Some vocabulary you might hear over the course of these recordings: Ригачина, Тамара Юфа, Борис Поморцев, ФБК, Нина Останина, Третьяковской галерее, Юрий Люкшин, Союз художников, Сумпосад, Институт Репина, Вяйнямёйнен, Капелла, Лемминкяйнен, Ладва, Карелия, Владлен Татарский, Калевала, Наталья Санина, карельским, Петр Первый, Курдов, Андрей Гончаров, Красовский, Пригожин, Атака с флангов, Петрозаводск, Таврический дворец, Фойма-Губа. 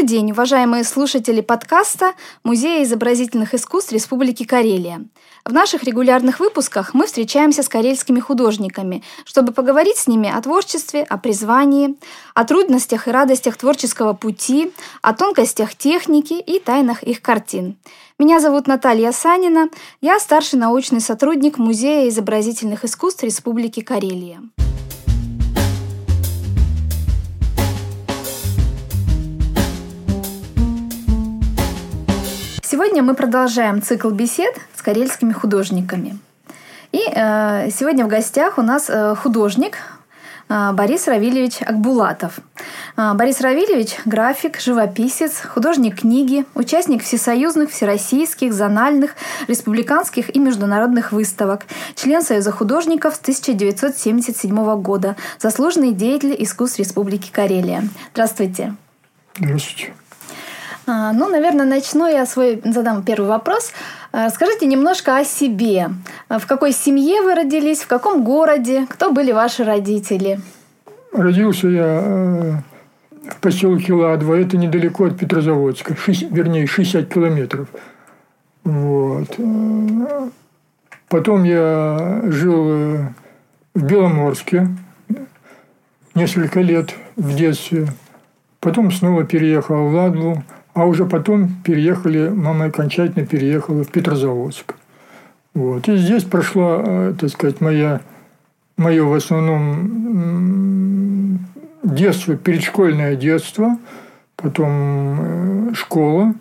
Добрый день, уважаемые слушатели подкаста Музея изобразительных искусств Республики Карелия. В наших регулярных выпусках мы встречаемся с карельскими художниками, чтобы поговорить с ними о творчестве, о призвании, о трудностях и радостях творческого пути, о тонкостях техники и тайнах их картин. Меня зовут Наталья Санина, я старший научный сотрудник Музея изобразительных искусств Республики Карелия. Сегодня мы продолжаем цикл бесед с карельскими художниками. И сегодня в гостях у нас художник Борис Равильевич Акбулатов. Борис Равильевич – график, живописец, художник книги, участник всесоюзных, всероссийских, зональных, республиканских и международных выставок, член Союза художников с 1977 года, заслуженный деятель искусств Республики Карелия. Здравствуйте. Здравствуйте. Ну, наверное, начну я задам первый вопрос. Расскажите немножко о себе. В какой семье вы родились, в каком городе, кто были ваши родители? Родился я в поселке Ладва, это недалеко от Петрозаводска, 60 километров. Вот. Потом я жил в Беломорске несколько лет в детстве. Потом снова переехал в Ладву. А уже потом мама окончательно переехала в Петрозаводск. Вот. И здесь прошла, так сказать, мое в основном детство, предшкольное детство, потом школа.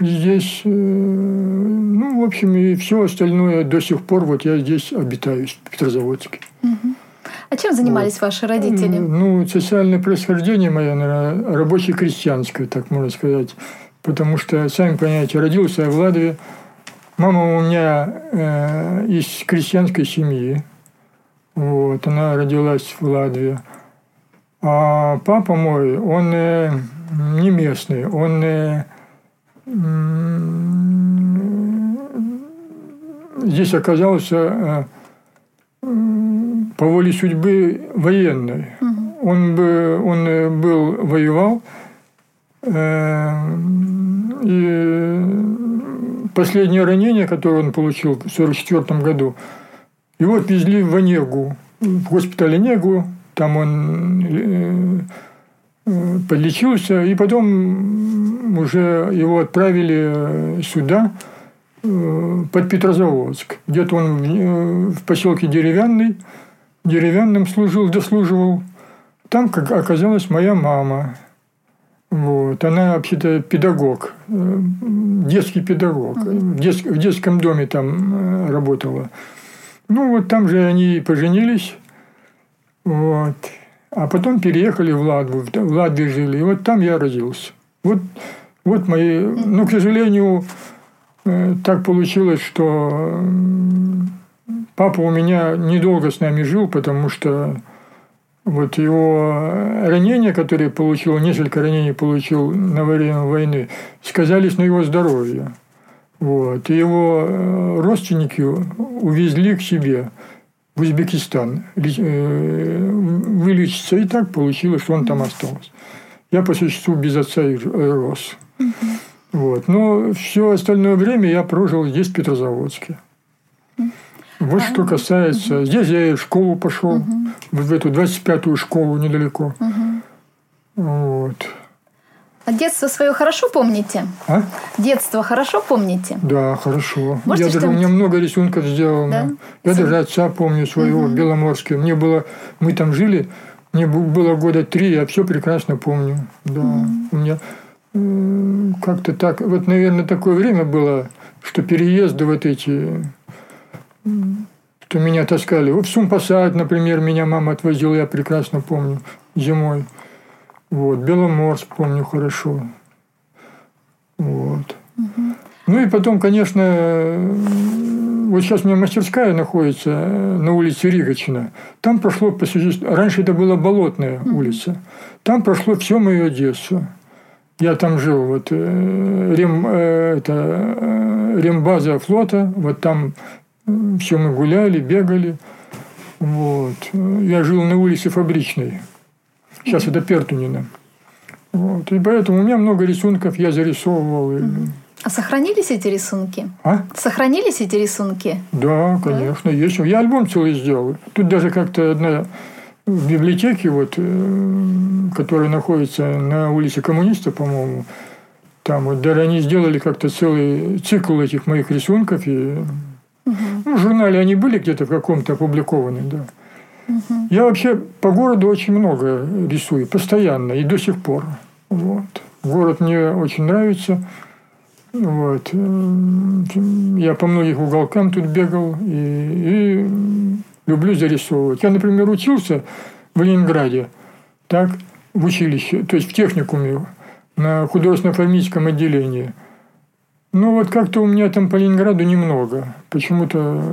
Здесь, в общем, и все остальное до сих пор вот я здесь обитаю, в Петрозаводске. Угу. А чем занимались ваши родители? Социальное происхождение мое, наверное, рабочее крестьянское, так можно сказать. Потому что, сами понимаете, родился я в Ладве. Мама у меня из крестьянской семьи. Вот, она родилась в Ладве. А папа мой, он не местный. Он здесь оказался... по воле судьбы военной. Угу. Он воевал. И последнее ранение, которое он получил в 1944 году, его отвезли в Онегу, в госпиталь Онегу. Там он подлечился. И потом уже его отправили сюда, под Петрозаводск. Где-то он в поселке Деревянный. Деревянным служил, дослуживал. Там, как оказалась, моя мама. Вот. Она вообще-то педагог, детский педагог. В детском доме там работала. Там же они и поженились. Вот. А потом переехали в Ладву. В Ладве жили. И там я родился. Мои... к сожалению, так получилось, что... Папа у меня недолго с нами жил, потому что его ранения, которые получил, несколько ранений получил на время войны, сказались на его здоровье. Вот. И его родственники увезли к себе в Узбекистан вылечиться. И так получилось, что он там остался. Я по существу без отца и рос. Вот. Но все остальное время я прожил здесь, в Петрозаводске. Что касается... Uh-huh. Здесь я и в школу пошел. Uh-huh. В эту 25-ю школу недалеко. Uh-huh. Вот. А детство свое хорошо помните? А? Детство хорошо помните? Да, хорошо. Можете у меня много рисунков сделано. Да? Я даже отца помню своего, uh-huh. Беломорского. Мы там жили. Мне было года 3. Я все прекрасно помню. Да. Uh-huh. У меня как-то так... Вот, наверное, такое время было, что переезды что меня таскали. В Сумпосад, например, меня мама отвозила, я прекрасно помню, зимой. Вот. Беломорск помню хорошо. Вот. Угу. И потом, конечно, сейчас у меня мастерская находится на улице Ригачина. Там прошло по существу... Раньше это была Болотная улица. Там прошло все мое детство. Я там жил. Рембаза флота. Там... Все мы гуляли, бегали. Вот. Я жил на улице Фабричной. Сейчас это Пертунина. Вот. И поэтому у меня много рисунков я зарисовывал. Mm-hmm. А сохранились эти рисунки? А? Сохранились эти рисунки? Да, конечно, да? Есть. Я альбом целый сделал. Тут даже как-то одна в библиотеке, вот, которая находится на улице Коммунистов, по-моему, там вот даже они сделали как-то целый цикл этих моих рисунков. И, угу. Ну, в журнале они были где-то в каком-то опубликованы, да. Угу. Я вообще по городу очень много рисую, постоянно и до сих пор. Вот. Город мне очень нравится. Вот. Я по многих уголкам тут бегал и люблю зарисовывать. Я, например, учился в Ленинграде, так, в училище, то есть в техникуме, на художественно-формическом отделении. Но вот как-то у меня там по Ленинграду немного. Почему-то...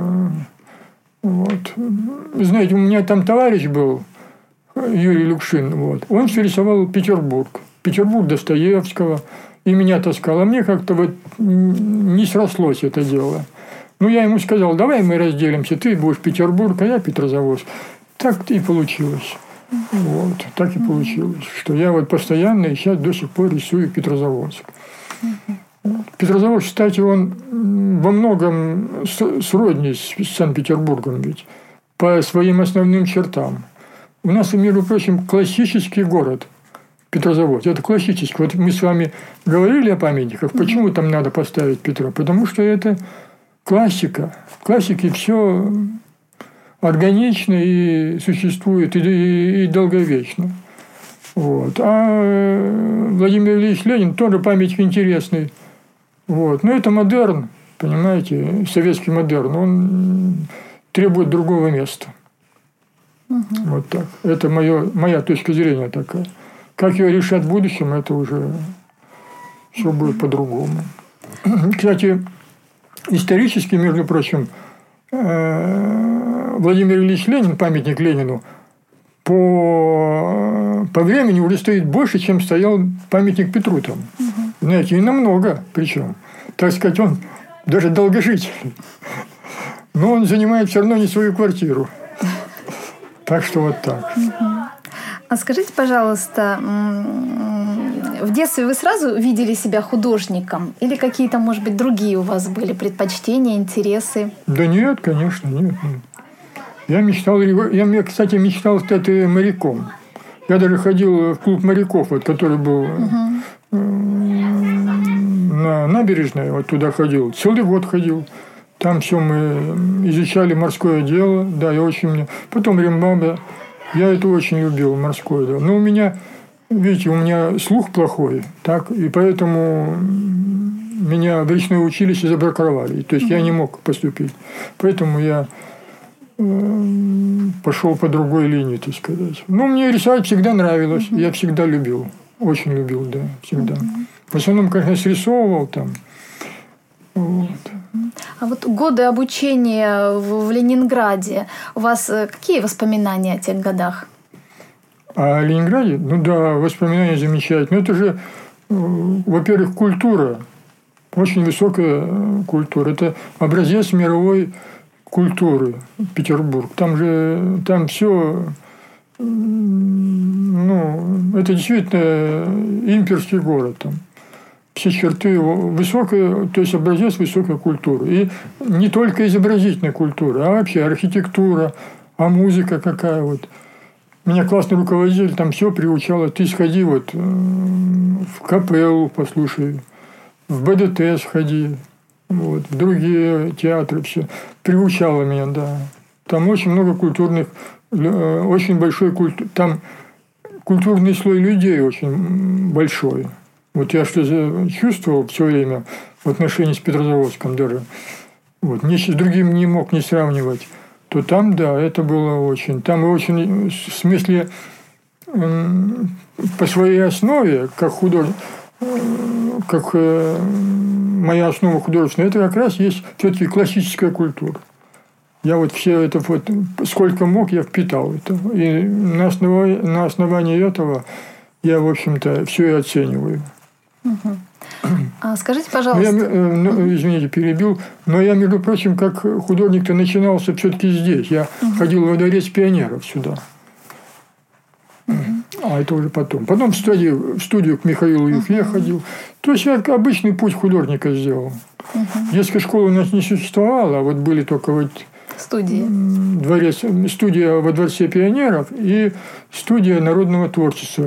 Вот. Знаете, у меня там товарищ был, Юрий Люкшин. Вот. Он все рисовал Петербург. Петербург Достоевского. И меня таскал. А мне как-то вот не срослось это дело. Ну, я ему сказал, давай мы разделимся. Ты будешь Петербург, а я Петрозаводск. Так и получилось. Вот. Так и получилось. Что я вот постоянно и сейчас до сих пор рисую Петрозаводск. Петрозаводск, кстати, он во многом сродни с Санкт-Петербургом ведь. По своим основным чертам. У нас, между прочим, классический город. Петрозаводск. Это классический. Вот мы с вами говорили о памятниках. Почему там надо поставить Петра? Потому что это классика. В классике все органично и существует, и долговечно. Вот. А Владимир Ильич Ленин тоже памятник интересный. Вот. Но это модерн, понимаете, советский модерн. Он требует другого места. Угу. Вот так. Это моя точка зрения такая. Как ее решат в будущем, это уже все будет по-другому. Кстати, исторически, между прочим, Владимир Ильич Ленин, памятник Ленину, по времени уже стоит больше, чем стоял памятник Петру там. Угу. Знаете, и намного причем. Так сказать, он даже долгожитель. Но он занимает все равно не свою квартиру. Так что вот так. А скажите, пожалуйста, в детстве вы сразу видели себя художником? Или какие-то, может быть, другие у вас были предпочтения, интересы? Да нет, конечно, нет. Я, кстати, мечтал стать моряком. Я даже ходил в клуб моряков, вот, который был на набережной, вот туда ходил. Целый год ходил. Там все мы изучали морское дело. Да, я очень... Потом рембаба. Я это очень любил, морское дело. Но у меня, видите, у меня слух плохой, так, и поэтому меня в речное училище забраковали. То есть я не мог поступить. Поэтому я пошел по другой линии, так сказать. Но мне рисовать всегда нравилось. Я всегда любил. Очень любил, да, всегда. В основном, конечно, срисовывал там. Вот. А вот годы обучения в Ленинграде, у вас какие воспоминания о тех годах? О Ленинграде? Ну да, воспоминания замечательные. Это же, во-первых, культура, очень высокая культура. Это образец мировой культуры Петербург. Там все, ну, это действительно имперский город там. Все черты его высокая, то есть образец высокой культуры. И не только изобразительная культура, а вообще архитектура, а музыка какая вот. Меня классный руководитель там все приучало. Ты сходи вот в Капеллу послушай, в БДТ сходи, вот, в другие театры все. Приучало меня, да. Там очень много культурных, очень большой культур. Там культурный слой людей очень большой. Вот я что чувствовал все время в отношении с Петрозаводском даже. Вот. Ни с другим не мог не сравнивать. То там, да, это было очень... Там очень, в смысле, по своей основе, как моя основа художественная, это как раз есть все-таки классическая культура. Я вот все это, вот, сколько мог, я впитал это. И на основании этого я, в общем-то, все и оцениваю. Угу. А скажите, пожалуйста... Извините, перебил. Но я, между прочим, как художник-то начинался все-таки здесь. Я ходил во дворец пионеров сюда. Угу. А это уже потом. Потом в студию к Михаилу Юхе ходил. То есть я обычный путь художника сделал. Детская школа у нас не существовала, а вот были только вот студии. Дворец, студия во Дворце пионеров и студия народного творчества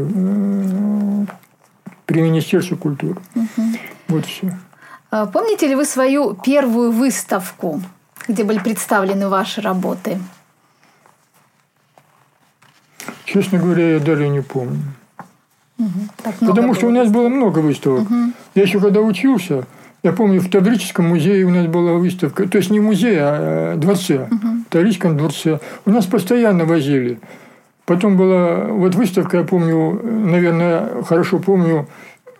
при Министерстве культуры. Вот все. Помните ли вы свою первую выставку, где были представлены ваши работы? Честно говоря, я даже не помню. Потому что у нас было много выставок. Я еще когда учился, я помню, в Таврическом музее у нас была выставка. То есть, не музей, а дворце. В Таврическом дворце. У нас постоянно возили. Потом была вот выставка, я помню, наверное, хорошо помню,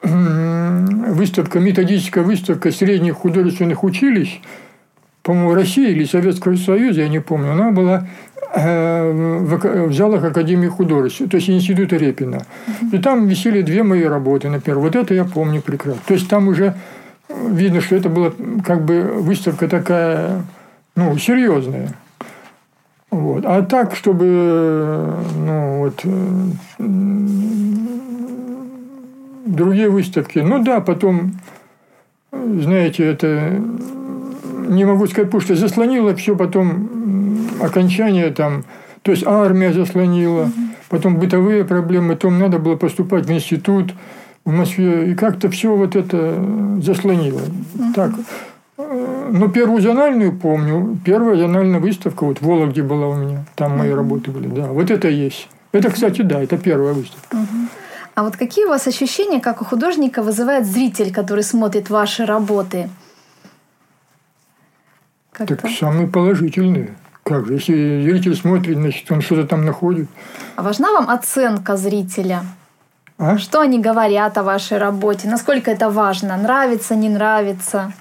выставка, методическая выставка средних художественных училищ, по-моему, России или Советского Союза, я не помню. Она была в залах Академии художеств, то есть Института Репина. И там висели две мои работы, например. Вот это я помню прекрасно. То есть, там уже видно, что это была как бы выставка такая, ну, серьезная. Вот. А так, чтобы, ну, вот, другие выставки. Ну, да, потом, знаете, это... Не могу сказать, потому что заслонило все потом окончание там. То есть, армия заслонила, потом бытовые проблемы, потом надо было поступать в институт в Москве. И как-то все вот это заслонило. Так. Но первую зональную помню. Первая зональная выставка вот в Вологде была у меня. Там мои работы были. Да, вот это есть. Это, кстати, да, это первая выставка. А вот какие у вас ощущения, как у художника, вызывает зритель, который смотрит ваши работы? Как-то? Так самые положительные. Как же, если зритель смотрит, значит, он что-то там находит. А важна вам оценка зрителя? А? Что они говорят о вашей работе? Насколько это важно? Нравится, не нравится?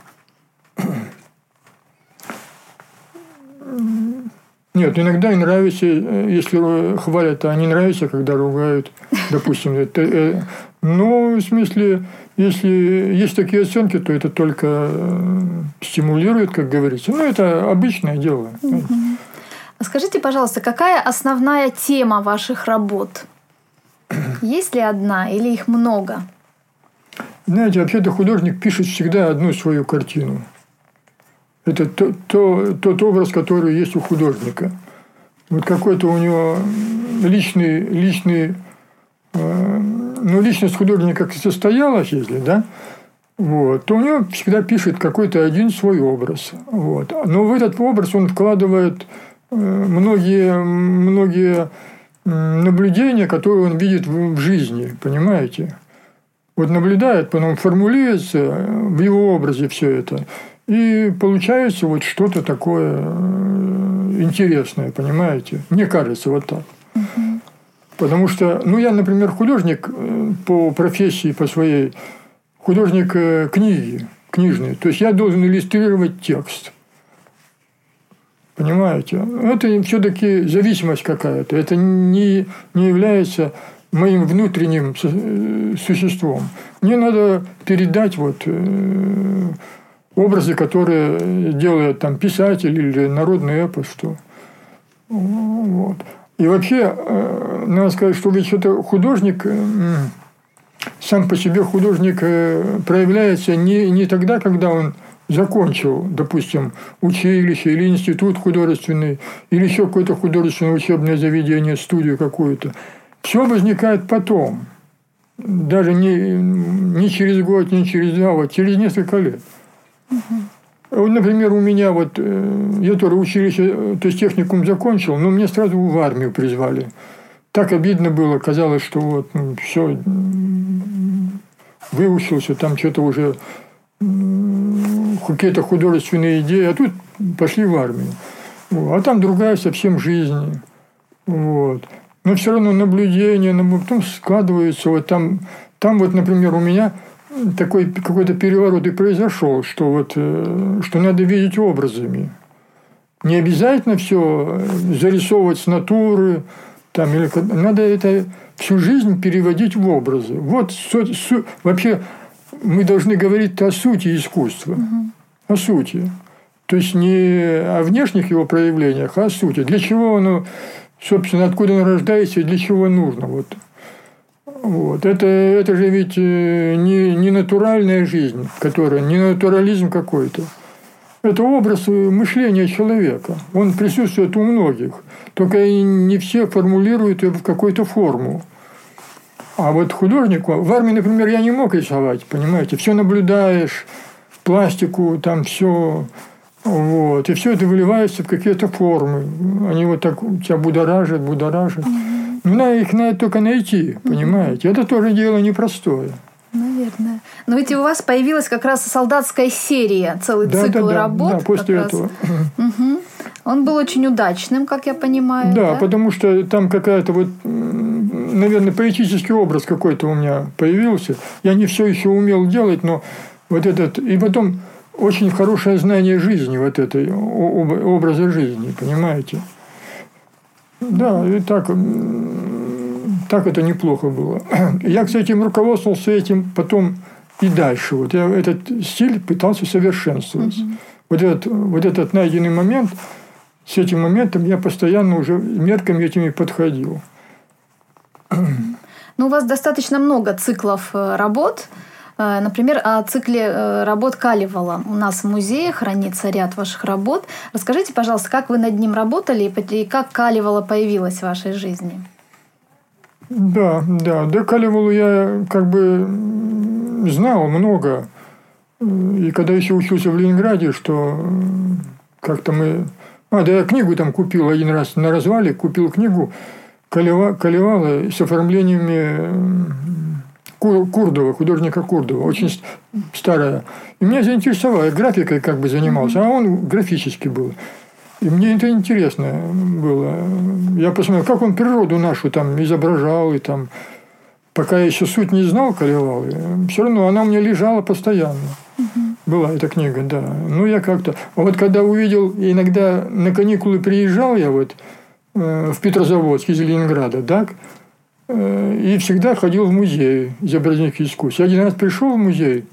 Нет, иногда и нравится, если хвалят, а не нравится, когда ругают, допустим. Но, в смысле, если есть такие оценки, то это только стимулирует, как говорится. Но это обычное дело. Скажите, пожалуйста, какая основная тема ваших работ? Есть ли одна или их много? Знаете, вообще-то художник пишет всегда одну свою картину. Это тот образ, который есть у художника. Вот какой-то у него личный ну, личность художника как состоялась, если, да, вот, то у него всегда пишет какой-то один свой образ. Вот. Но в этот образ он вкладывает многие наблюдения, которые он видит в жизни, понимаете? Вот наблюдает, потом формулируется в его образе все это. И получается вот что-то такое интересное, понимаете? Мне кажется, вот так. Потому что, ну, я, например, художник по профессии, по своей, художник книжный. То есть, я должен иллюстрировать текст. Понимаете? Это все-таки зависимость какая-то. Это не является моим внутренним существом. Мне надо передать вот образы, которые делает там писатель или народный эпос. Что. Вот. И вообще, надо сказать, что ведь это художник, сам по себе художник проявляется не тогда, когда он закончил, допустим, училище или институт художественный, или еще какое-то художественное учебное заведение, студию какую-то. Все возникает потом. Даже не через год, не через два, вот через несколько лет. Вот, например, у меня вот, я тоже училище, то есть техникум закончил, но меня сразу в армию призвали. Так обидно было, казалось, что вот, ну, все, выучился, там что-то уже, какие-то художественные идеи, а тут пошли в армию. А там другая совсем жизнь. Вот. Но все равно наблюдение, потом складывается, вот там вот, например, у меня... Такой какой-то переворот и произошел, что вот что надо видеть образами. Не обязательно все зарисовывать с натуры, там, или надо это всю жизнь переводить в образы. Вот вообще мы должны говорить о сути искусства. О сути. То есть не о внешних его проявлениях, а о сути. Для чего оно, собственно, откуда оно рождается и для чего нужно. Вот. Вот. Это же ведь не натуральная жизнь, которая, не натурализм какой-то. Это образ мышления человека. Он присутствует у многих. Только не все формулируют его в какую-то форму. А вот художнику... В армии, например, я не мог рисовать, понимаете. Все наблюдаешь, пластику, там все... Вот. И все это выливается в какие-то формы. Они вот так тебя будоражат. Ну, надо их только найти, понимаете. Это тоже дело непростое. Наверное. Но ведь у вас появилась как раз солдатская серия, целый цикл работ. Да, после этого. Угу. Он был очень удачным, как я понимаю. Да, потому что там какая-то вот, наверное, поэтический образ какой-то у меня появился. Я не все еще умел делать, но вот этот... И потом очень хорошее знание жизни, вот этой, образа жизни, понимаете. Да, и так это неплохо было. Я, кстати, руководствовался этим потом и дальше. Вот я этот стиль пытался совершенствовать. Mm-hmm. Вот этот найденный момент, с этим моментом я постоянно уже мерками этими подходил. Ну, у вас достаточно много циклов работ. Например, о цикле работ Калевала. У нас в музее хранится ряд ваших работ. Расскажите, пожалуйста, как вы над ним работали и как Калевала появилась в вашей жизни? Да, Калевалу я как бы знал много. И когда еще учился в Ленинграде, что как-то мы... Да я книгу там купил один раз на развале, купил книгу Калевала с оформлениями... Курдова, художника Курдова, очень старая. И меня заинтересовало, я графикой как бы занимался, а он графически был. И мне это интересно было. Я посмотрел, как он природу нашу там изображал, и там, пока я еще суть не знал Калевалы, все равно она у меня лежала постоянно. Была эта книга, да. Ну, я как-то... А вот когда увидел, иногда на каникулы приезжал я вот в Петрозаводск из Ленинграда, так, и всегда ходил в музей изобразительных искусств. Я один раз пришел в музей,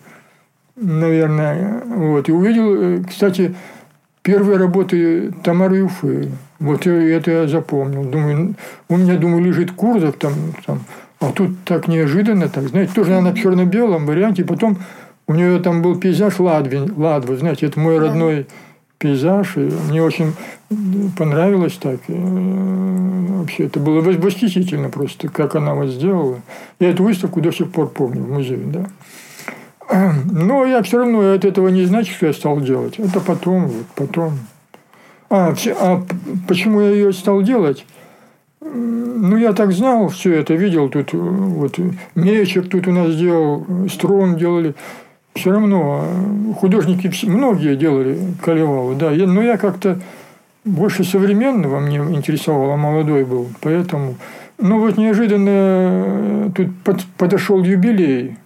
наверное, вот, и увидел, кстати, первые работы Тамары Юфы. Вот это я запомнил. Думаю, у меня, лежит Курдов там. А тут так неожиданно, так, знаете, тоже она в черно-белом варианте. Потом у нее там был пейзаж Ладвы, знаете, это мой родной пейзаж. И мне очень понравилось так. Вообще, это было восхитительно просто, как она вот сделала. Я эту выставку до сих пор помню в музее, да. Но я все равно от этого не значит, что я стал делать. Это потом. А почему я ее стал делать? Ну, я так знал все это, видел тут вот Мечек тут у нас делал, Строн делали. Все равно художники многие делали Калевалу, да. Но я как-то... Больше современного мне интересовало, молодой был, поэтому... Ну, вот неожиданно тут подошел юбилей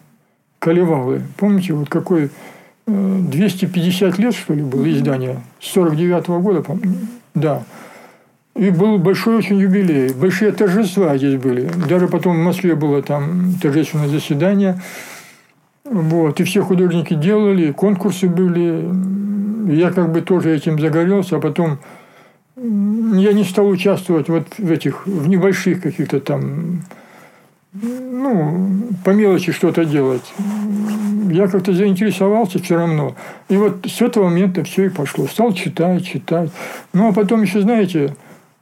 Калевалы. Помните, вот какой... 250 лет, что ли, было издание? С 49-го года, по-моему, да. И был большой очень юбилей. Большие торжества здесь были. Даже потом в Москве было там торжественное заседание. Вот. И все художники делали, конкурсы были. Я как бы тоже этим загорелся, а потом... Я не стал участвовать вот в небольших каких-то там, по мелочи что-то делать. Я как-то заинтересовался все равно. И вот с этого момента все и пошло. Стал читать. Ну, а потом еще, знаете,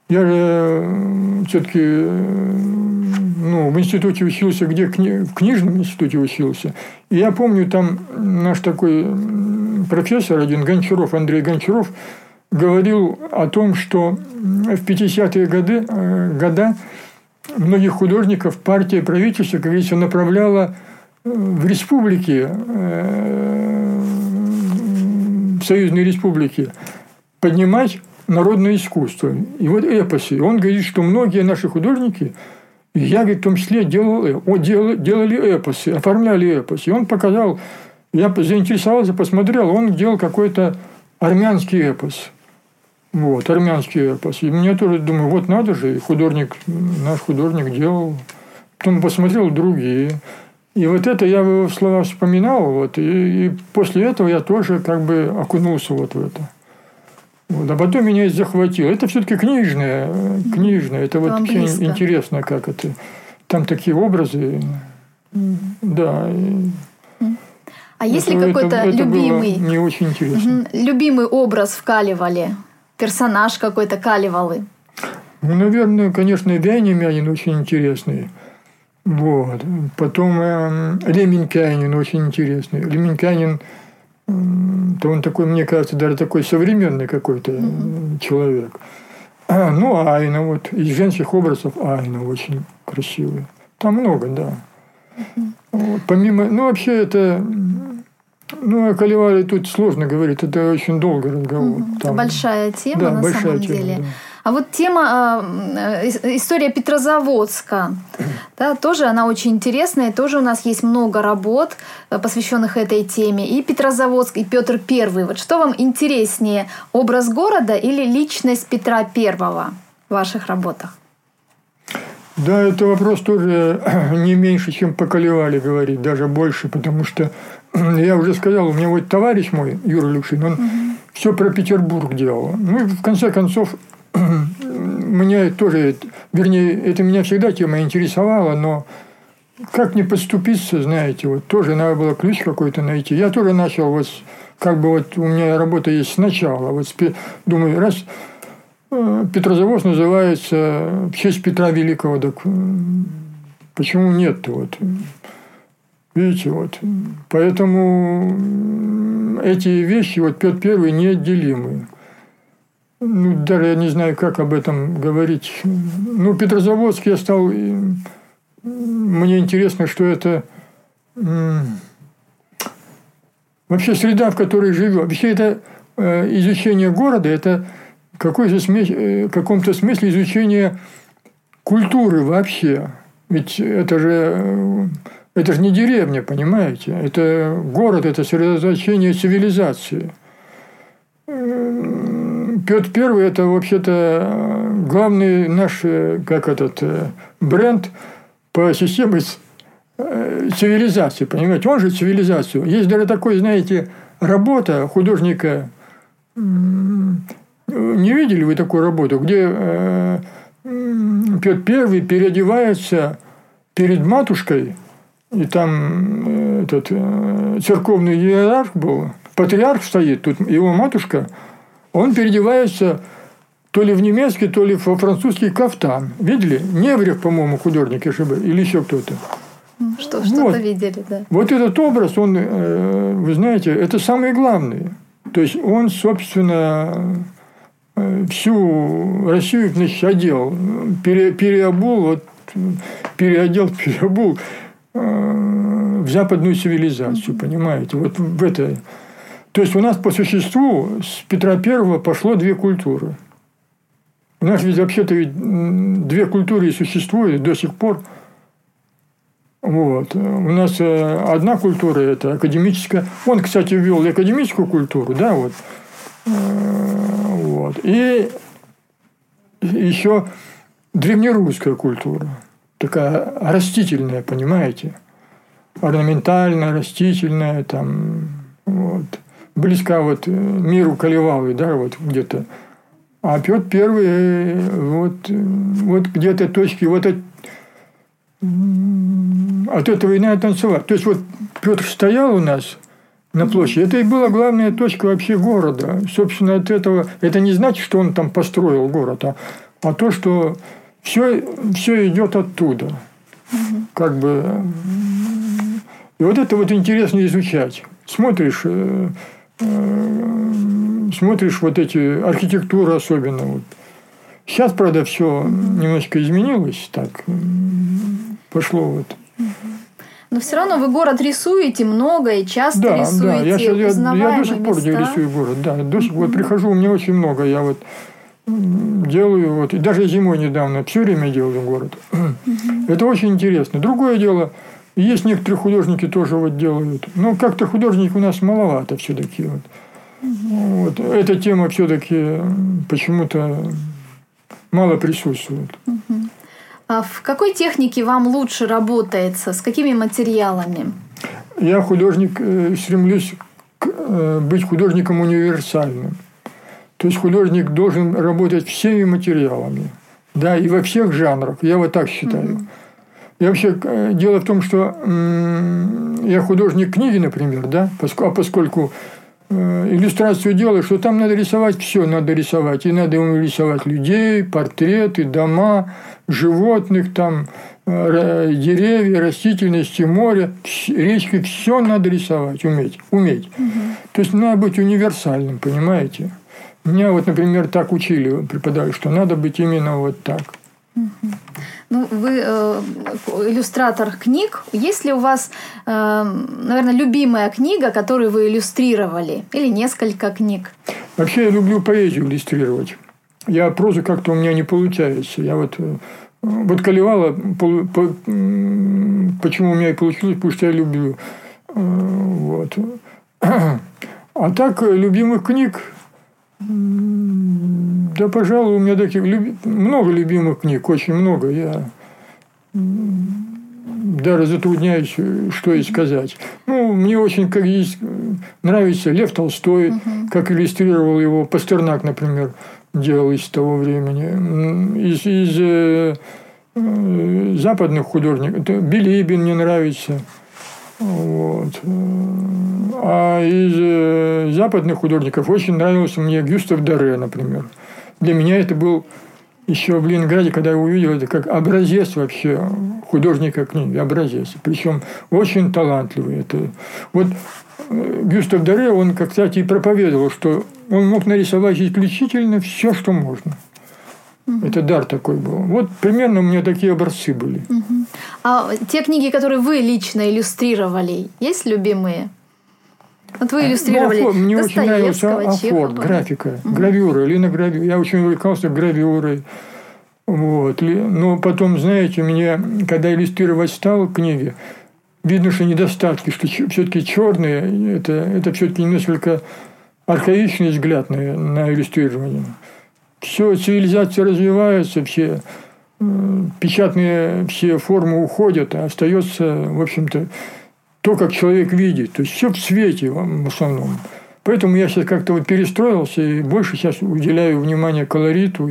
я же все-таки в институте учился, где в книжном институте учился. И я помню, там наш такой профессор один, Гончаров, Андрей Гончаров, говорил о том, что в 50-е годы многих художников партия, правительство, как говорится, направляло в республики, в союзные республики, поднимать народное искусство. И вот эпосы. Он говорит, что многие наши художники, я, говорит, в том числе делали эпосы, оформляли эпосы. И он показал, я заинтересовался, посмотрел, он делал какой-то армянский эпос. Вот, армянский эпос. И мне тоже, думаю, вот надо же, и наш художник делал. Потом посмотрел другие. И вот это я его слова вспоминал, вот, и после этого я тоже как бы окунулся вот в это. Вот, а потом меня захватило. Это все-таки книжное. Это вот очень интересно, как это. Там такие образы, да. А есть ли какой-то любимый, не очень интересно. Любимый образ в Калевале? Персонаж какой-то Калевалы? Ну, наверное, конечно, Вяйнямёйнен очень интересный. Вот. Потом Лемминкяйнен очень интересный. Лемминкяйнен, то он такой, мне кажется, даже такой современный какой-то человек. Ну, Айна вот. Из женских образов Айна очень красивая. Там много, да. Вот. Помимо... Ну, вообще это... Ну, о Калевале тут сложно говорить. Это очень долгий разговор. Там... Большая тема, да, на большая самом тема, деле. Да. А вот тема, история Петрозаводска, да, тоже она очень интересная, тоже у нас есть много работ, посвященных этой теме. И Петрозаводск, и Петр Первый. Вот что вам интереснее, образ города или личность Петра Первого в ваших работах? Да, это вопрос тоже не меньше, чем по Калевале говорить, даже больше, потому что я уже сказал, у меня вот товарищ мой, Юрий Люкшин, он все про Петербург делал. Ну, и в конце концов, меня тоже, вернее, это меня всегда тема интересовала, но как не подступиться, знаете, вот тоже надо было ключ какой-то найти. Я тоже начал, вот как бы вот у меня работа есть сначала. Вот думаю, раз Петрозаводск называется в честь Петра Великого, так почему нет-то вот? Видите, вот. Поэтому эти вещи, вот Петр Первый, неотделимы. Ну, даже я не знаю, как об этом говорить. Ну, Петрозаводск я стал... Мне интересно, что это... Вообще среда, в которой живем. Вообще это изучение города, это в каком-то смысле изучение культуры вообще. Ведь это же не деревня, понимаете? Это город, это сосредоточение цивилизации. Петр Первый – это вообще-то главный наш, как этот, бренд по системе цивилизации, понимаете? Он же цивилизацию. Есть даже такой, знаете, работа художника. Не видели вы такую работу, где Петр Первый переодевается перед матушкой, и там этот церковный иерарх был, патриарх стоит, тут его матушка. Он переодевается то ли в немецкий, то ли во французский кафтан. Видели? Неврев, по-моему, художник, или еще кто-то. Что-то вот. Видели, да. Вот этот образ, он, вы знаете, это самый главный. То есть, он, собственно, всю Россию, значит, одел. Переобул в западную цивилизацию, понимаете? Вот в это... То есть, у нас по существу с Петра Первого пошло две культуры. У нас ведь вообще-то две культуры и существуют до сих пор. Вот. У нас одна культура – это академическая. Он, кстати, ввел и академическую культуру. Да, вот. Вот. И еще древнерусская культура. Такая растительная, понимаете? Орнаментальная, растительная. Там, вот. Близка вот миру Калевалы, да, вот где-то. А Петр Первый, вот где-то точки, вот от этого и надо танцевать. То есть, вот Петр стоял у нас на площади, это и была главная точка вообще города. Собственно, от этого... Это не значит, что он там построил город, а то, что все идет оттуда. Как бы... И вот это вот интересно изучать. Смотришь вот эти архитектуры особенно. Вот. Сейчас, правда, все немножко изменилось, так пошло вот. Но все равно вы город рисуете много и часто, да, рисуете. Да, я до сих пор рисую город. Да, до сих пор прихожу, у меня очень много. Я вот делаю, вот, и даже зимой недавно все время делаю город. Это очень интересно. Другое дело. Есть некоторые художники тоже вот делают. Но как-то художников у нас маловато все-таки. Вот. Вот. Эта тема все-таки почему-то мало присутствует. А в какой технике вам лучше работается? С какими материалами? Я художник, стремлюсь быть художником универсальным. То есть, художник должен работать всеми материалами. Да, и во всех жанрах. Я вот так считаю. И вообще, дело в том, что я художник книги, например, да, поскольку иллюстрацию делаю, что там надо рисовать все, надо рисовать. И надо рисовать людей, портреты, дома, животных, там, деревья, растительности, море, речки. Все надо рисовать, уметь. Угу. То есть, надо быть универсальным, понимаете? Меня, вот, например, так учили, преподавали, что надо быть именно вот так. Угу. Ну, вы иллюстратор книг. Есть ли у вас, наверное, любимая книга, которую вы иллюстрировали? Или несколько книг? Вообще, я люблю поэзию иллюстрировать. Я прозу как-то у меня не получается. Я вот Калевала, почему у меня и получилось, потому что я люблю. Вот. А так, любимых книг... Да, пожалуй, у меня таких много любимых книг, очень много. Я даже затрудняюсь, что и сказать. Ну, мне очень нравится Лев Толстой, как иллюстрировал его Пастернак, например, делал из того времени. Из западных художников. Билибин мне нравится. Вот. А из западных художников очень нравился мне Гюстав Доре, например. Для меня это был еще в Ленинграде, когда я увидел это, как образец вообще художника книги, образец. Причем очень талантливый. Это... Вот Гюстав Доре, он, кстати, и проповедовал, что он мог нарисовать исключительно все, что можно. Это дар такой был. Вот примерно у меня такие образцы были. А те книги, которые вы лично иллюстрировали, есть любимые? Вот вы иллюстрировали Достоевского, мне очень нравился Афорт, графика, гравюра, линогравюра. Я очень увлекался гравюрой. Вот. Но потом, знаете, мне, когда иллюстрировать стал книги, видно, что недостатки, что все-таки черные, это все-таки несколько архаичный взгляд на иллюстрирование. Все, цивилизация развивается, все печатные все формы уходят, а остается, в общем-то, то, как человек видит. То есть, все в свете в основном. Поэтому я сейчас как-то вот перестроился и больше сейчас уделяю внимание колориту.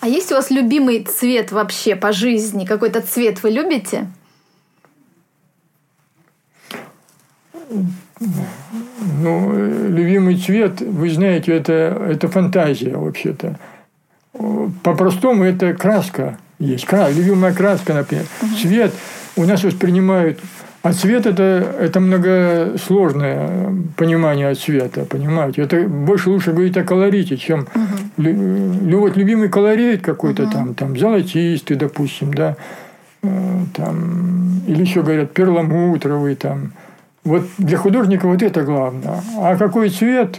А есть у вас любимый цвет вообще по жизни? Какой-то цвет вы любите? Ну, любимый цвет, вы знаете, это фантазия вообще-то. По-простому это краска есть. Любимая краска, например. Цвет у нас воспринимают... А цвет – это многосложное понимание цвета, понимаете? Это больше лучше говорить о колорите, чем... Вот любимый колорит какой-то там золотистый, допустим, да? Там, или еще говорят перламутровый, там... Вот для художника вот это главное. А какой цвет?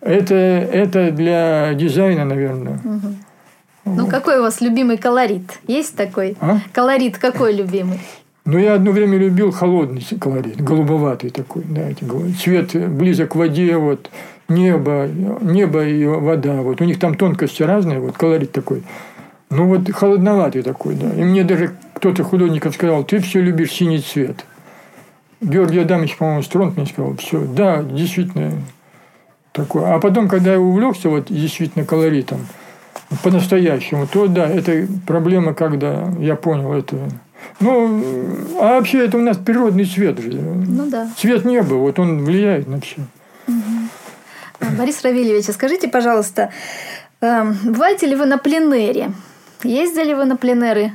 Это для дизайна, наверное. Вот. Ну, какой у вас любимый колорит? Есть такой? Колорит какой любимый? Ну, я одно время любил холодный колорит, голубоватый такой. Знаете, цвет близок к воде, вот, небо и вода. Вот. У них там тонкости разные, вот колорит такой. Ну, вот холодноватый такой, да. И мне даже кто-то художников сказал, ты все любишь синий цвет. Георгий Адамович, по-моему, Стронт мне сказал, все, да, действительно такое. А потом, когда я увлекся вот действительно колоритом, по-настоящему, то да, это проблема, когда я понял это. Ну, а вообще это у нас природный цвет же. Ну да. Цвет неба, вот он влияет на все. Борис Равильевич, скажите, пожалуйста, бываете ли вы на пленэре? Ездили вы на пленэры?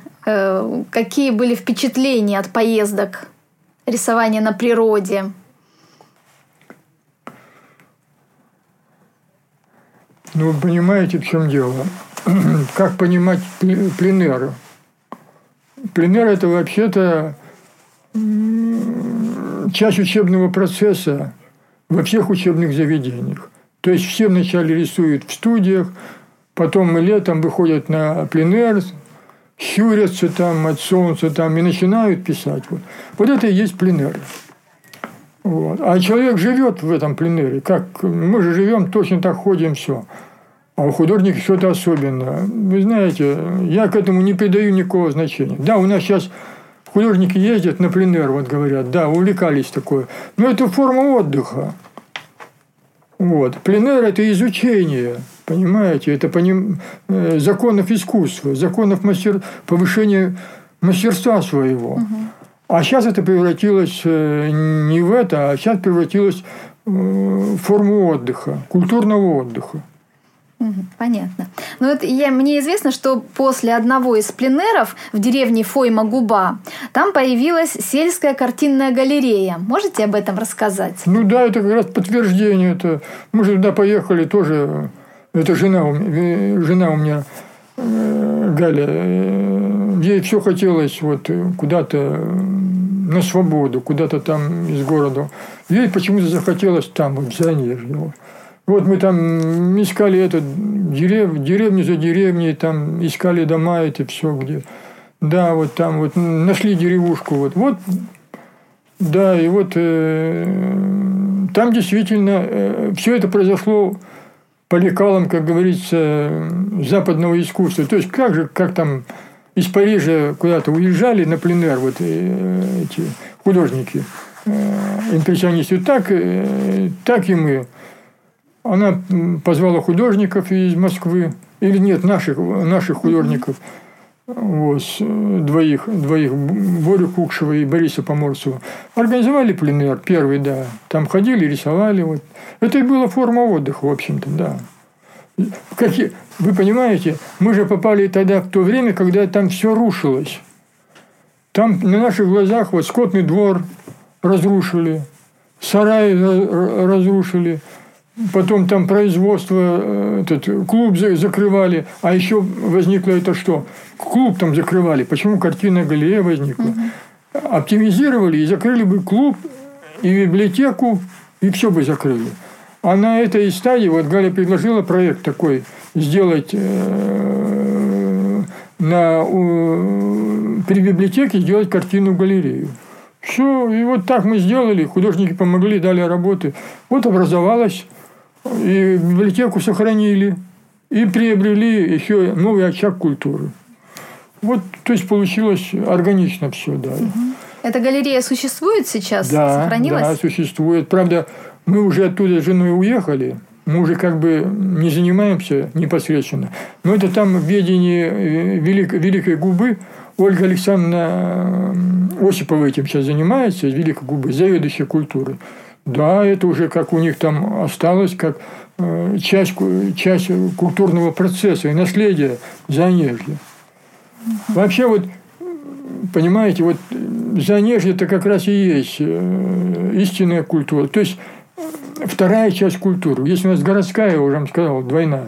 Какие были впечатления от поездок? Рисование на природе. Ну, вы понимаете, в чем дело? Как понимать пленэр? Пленэр – это вообще-то часть учебного процесса во всех учебных заведениях. То есть, все вначале рисуют в студиях, потом летом выходят на пленэр, щурятся там от солнца там, и начинают писать. Вот это и есть пленэр. Вот. А человек живет в этом пленэре. Как? Мы же живем, точно так ходим, все. А у художника что-то особенное. Вы знаете, я к этому не придаю никакого значения. Да, у нас сейчас художники ездят на пленэр, вот говорят, да, увлекались такое. Но это форма отдыха. Вот. Пленэр – это изучение. Понимаете, это законов искусства, законов повышения мастерства своего. Угу. А сейчас это превратилось не в это, а сейчас превратилось в форму отдыха, культурного отдыха. Понятно. Ну, вот мне известно, что после одного из пленэров в деревне Фойма-Губа там появилась сельская картинная галерея. Можете об этом рассказать? Ну да, это как раз подтверждение. Мы же туда поехали тоже. Это жена у меня, Галя. Ей все хотелось куда-то на свободу, куда-то там из города. Ей почему-то захотелось там, в Заонежье. Мы там искали деревню за деревней, там искали дома эти, все где. Да, там нашли деревушку. Да, и там действительно все это произошло по лекалам, как говорится, западного искусства. То есть, как там из Парижа куда-то уезжали на пленэр эти художники, импрессионисты, так и мы. Она позвала художников из Москвы, или нет, наших художников, двоих, Борю Кукшева и Бориса Поморцева. Организовали пленэр первый, да. Там ходили, рисовали. Это и была форма отдыха, в общем-то, да. Вы понимаете, мы же попали тогда в то время, когда там все рушилось. Там на наших глазах скотный двор разрушили, сарай разрушили. Потом там производство, клуб закрывали. А еще возникло клуб там закрывали. Почему картинная галерея возникла? Угу. Оптимизировали и закрыли бы клуб, и библиотеку, и все бы закрыли. А на этой стадии, Галя предложила проект такой сделать при библиотеке сделать картинную галерею. Все, и так мы сделали. Художники помогли, дали работы. Образовалась. И библиотеку сохранили, и приобрели еще новый очаг культуры. То есть получилось органично все, да. Угу. Эта галерея существует сейчас? Да, сохранилась? Да, существует. Правда, мы уже оттуда с женой уехали, мы уже не занимаемся непосредственно. Но это там в ведении Великой Губы. Ольга Александровна Осипова этим сейчас занимается, из Великой Губы, заведующая культурой. Да, это уже как у них там осталось, как часть культурного процесса и наследия Заонежья. Вообще, понимаете, Заонежье-то как раз и есть истинная культура. То есть, вторая часть культуры. Если у нас городская, я уже вам сказал, двойная.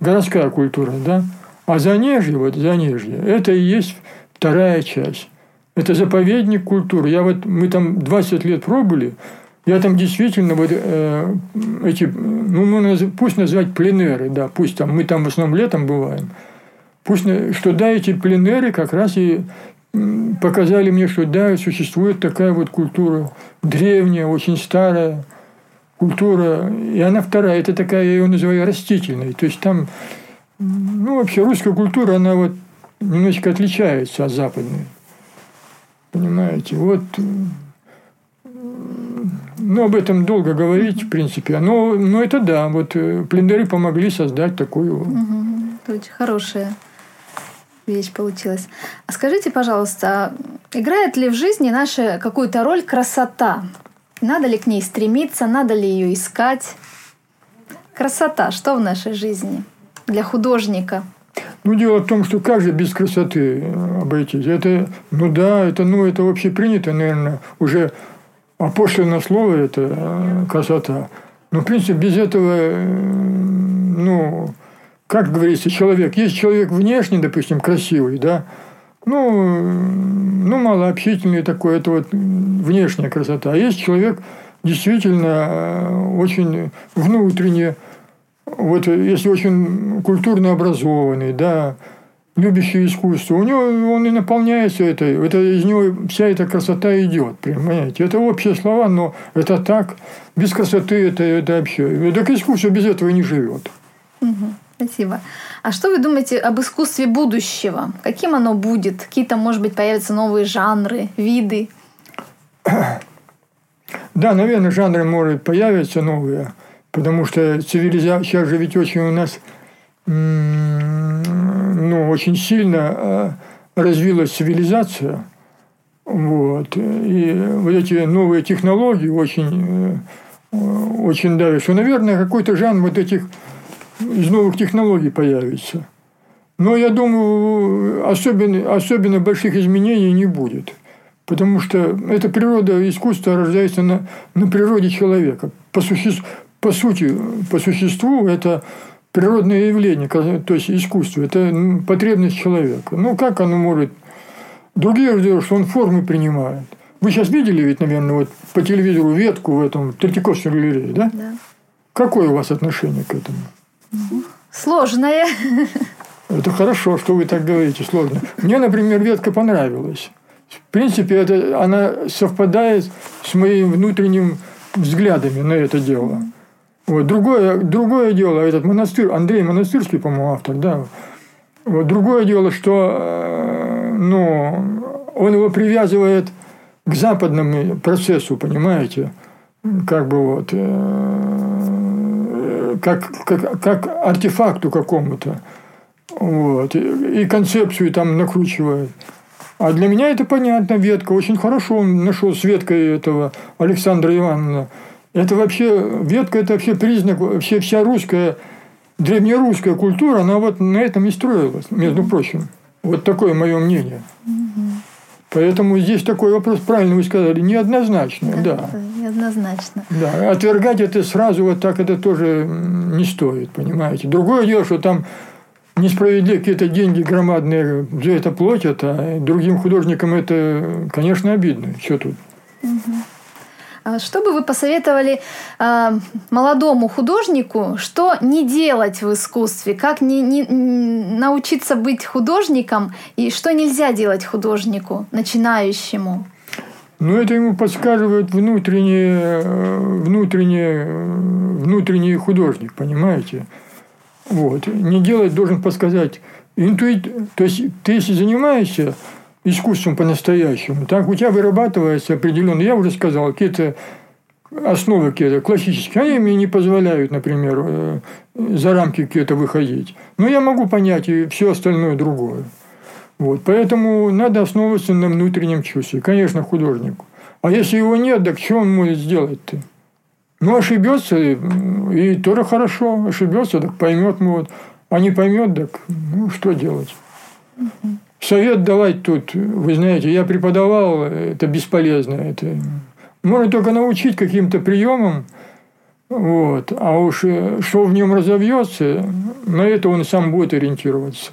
Городская культура, да? А Заонежье, Заонежье, это и есть вторая часть. Это заповедник культуры. Мы там 20 лет пробыли. Я там действительно эти, пусть назвать пленэры, да, пусть там, мы там в основном летом бываем, эти пленэры как раз и показали мне, что да, существует такая культура древняя, очень старая культура, и она вторая, это такая, я ее называю растительной, то есть там, вообще русская культура, она немножечко отличается от западной, понимаете, Но об этом долго говорить, в принципе. Но это да, пленэры помогли создать такую... Очень хорошая вещь получилась. А скажите, пожалуйста, играет ли в жизни наша какую-то роль красота? Надо ли к ней стремиться, надо ли ее искать? Красота, что в нашей жизни для художника? Дело в том, что как же без красоты обойтись? Это общепринято, наверное, уже... А пошлинное слово – это красота. В принципе, без этого, как говорится, человек. Есть человек внешне, допустим, красивый, да, малообщительный такой, это внешняя красота. А есть человек действительно очень внутренне, если очень культурно образованный, да, любящий искусство, у него он и наполняется этой. Из него вся эта красота идет, понимаете? Это общие слова, но это так. Без красоты это вообще. Так искусство без этого не живет. Спасибо. А что вы думаете об искусстве будущего? Каким оно будет? Какие-то, может быть, появятся новые жанры, виды? Да, наверное, жанры, может, появятся новые, потому что сейчас же ведь очень у нас ну, очень сильно развилась цивилизация. Вот. И вот эти новые технологии очень, очень давят, что, наверное, какой-то жанр вот этих из новых технологий появится. Но я думаю, особенно больших изменений не будет. Потому что эта природа искусства рождается на природе человека. По сути, по существу, это природное явление, то есть искусство, это потребность человека. Ну, как оно может... Другие говорят, что он формы принимает. Вы сейчас видели, ведь, наверное, вот по телевизору ветку в этом Третьяковской галерее, да? Да. Какое у вас отношение к этому? Сложное. Это хорошо, что вы так говорите, сложно. Мне, например, ветка понравилась. В принципе, она совпадает с моим внутренним взглядами на это дело. Вот. Другое дело, этот монастырь, Андрей Монастырский, по-моему, автор, да. Вот. Другое дело, что он его привязывает к западному процессу, понимаете? Как бы вот... Как артефакту какому-то. Вот. И концепцию там накручивает. А для меня это понятно, ветка. Очень хорошо он нашел с веткой этого Александра Ивановна. Это вообще, ветка – это вообще признак, вообще вся русская, древнерусская культура, она вот на этом и строилась, между прочим. Вот такое мое мнение. Угу. Поэтому здесь такой вопрос, правильно вы сказали, неоднозначно. Да. Неоднозначно. Да. Отвергать это сразу вот так это тоже не стоит, понимаете. Другое дело, что там несправедливо какие-то деньги громадные за это платят, а другим художникам это, конечно, обидно. Что тут? Угу. Что бы вы посоветовали молодому художнику, что не делать в искусстве, как не научиться быть художником и что нельзя делать художнику, начинающему? Ну, это ему подсказывает внутренний художник, понимаете? Вот. Не делать должен подсказать интуит. То есть ты если занимаешься искусством по-настоящему, так у тебя вырабатывается определенно, я уже сказал, какие-то основы какие-то классические, они мне не позволяют, например, за рамки какие-то выходить. Но я могу понять и все остальное другое. Вот. Поэтому надо основываться на внутреннем чувстве, конечно, художнику. А если его нет, так что он может сделать-то? Ну, ошибется, и тоже хорошо. Ошибется, так поймет, может. А не поймет, так ну, что делать? Совет давать тут, вы знаете, я преподавал, это бесполезно. Это... Можно только научить каким-то приемам, вот, а уж что в нем разовьется, на это он сам будет ориентироваться.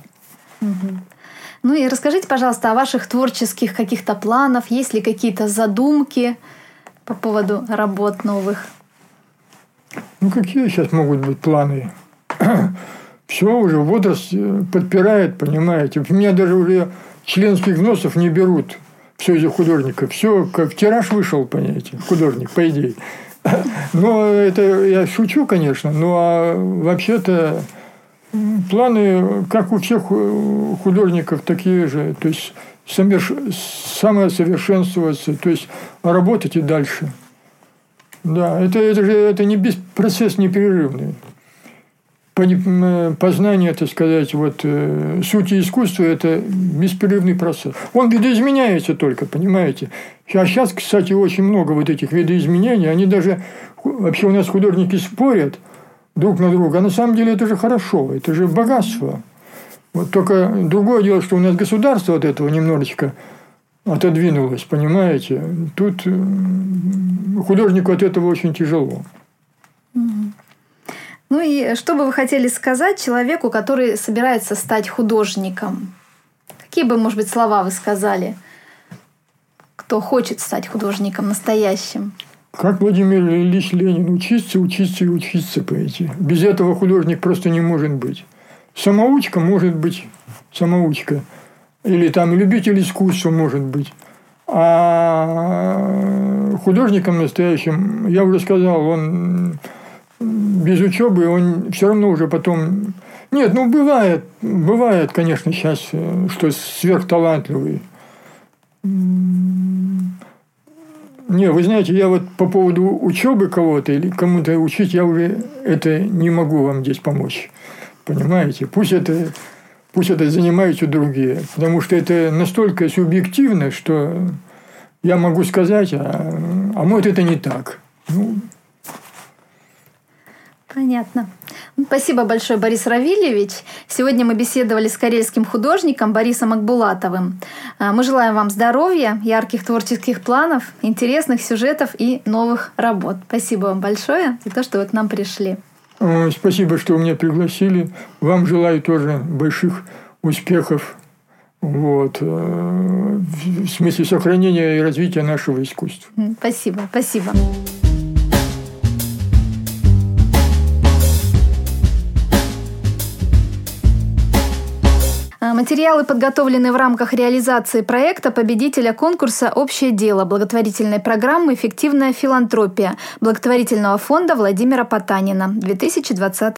Ну и расскажите, пожалуйста, о ваших творческих каких-то планах, есть ли какие-то задумки по поводу работ новых? Ну, какие сейчас могут быть планы? Все уже, возраст подпирает, понимаете. У меня даже уже членских взносов не берут. Все из-за художника. Все, как тираж вышел, понимаете, художник, по идее. Но это я шучу, конечно. Но а вообще-то планы, как у всех художников, такие же. То есть самосовершенствоваться, то есть работать и дальше. Да, это не процесс непрерывный. Познание, так сказать, вот, сути искусства – это беспрерывный процесс. Он видоизменяется только, понимаете. А сейчас, кстати, очень много вот этих видоизменений. Они даже… Вообще у нас художники спорят друг на друга. А на самом деле это же хорошо, это же богатство. Вот только другое дело, что у нас государство от этого немножечко отодвинулось, понимаете. Тут художнику от этого очень тяжело. Ну и что бы вы хотели сказать человеку, который собирается стать художником? Какие бы, может быть, слова вы сказали, кто хочет стать художником настоящим? Как Владимир Ильич Ленин, учиться, учиться и учиться пойти. Без этого художник просто не может быть. Самоучка может быть, самоучка. Или там любитель искусства может быть. А художником настоящим, я уже сказал, он... Без учебы он все равно уже потом... Нет, ну, бывает, конечно, сейчас, что сверхталантливый. Не, вы знаете, я вот по поводу учебы кого-то или кому-то учить, я уже это не могу вам здесь помочь. Понимаете? Пусть это занимаются другие. Потому что это настолько субъективно, что я могу сказать, а может, это не так. Ну. Понятно. Спасибо большое, Борис Равильевич. Сегодня мы беседовали с карельским художником Борисом Акбулатовым. Мы желаем вам здоровья, ярких творческих планов, интересных сюжетов и новых работ. Спасибо вам большое за то, что вы к нам пришли. Спасибо, что меня пригласили. Вам желаю тоже больших успехов. В смысле сохранения и развития нашего искусства. Спасибо. Материалы подготовлены в рамках реализации проекта победителя конкурса «Общее дело» благотворительной программы «Эффективная филантропия» благотворительного фонда Владимира Потанина 2020.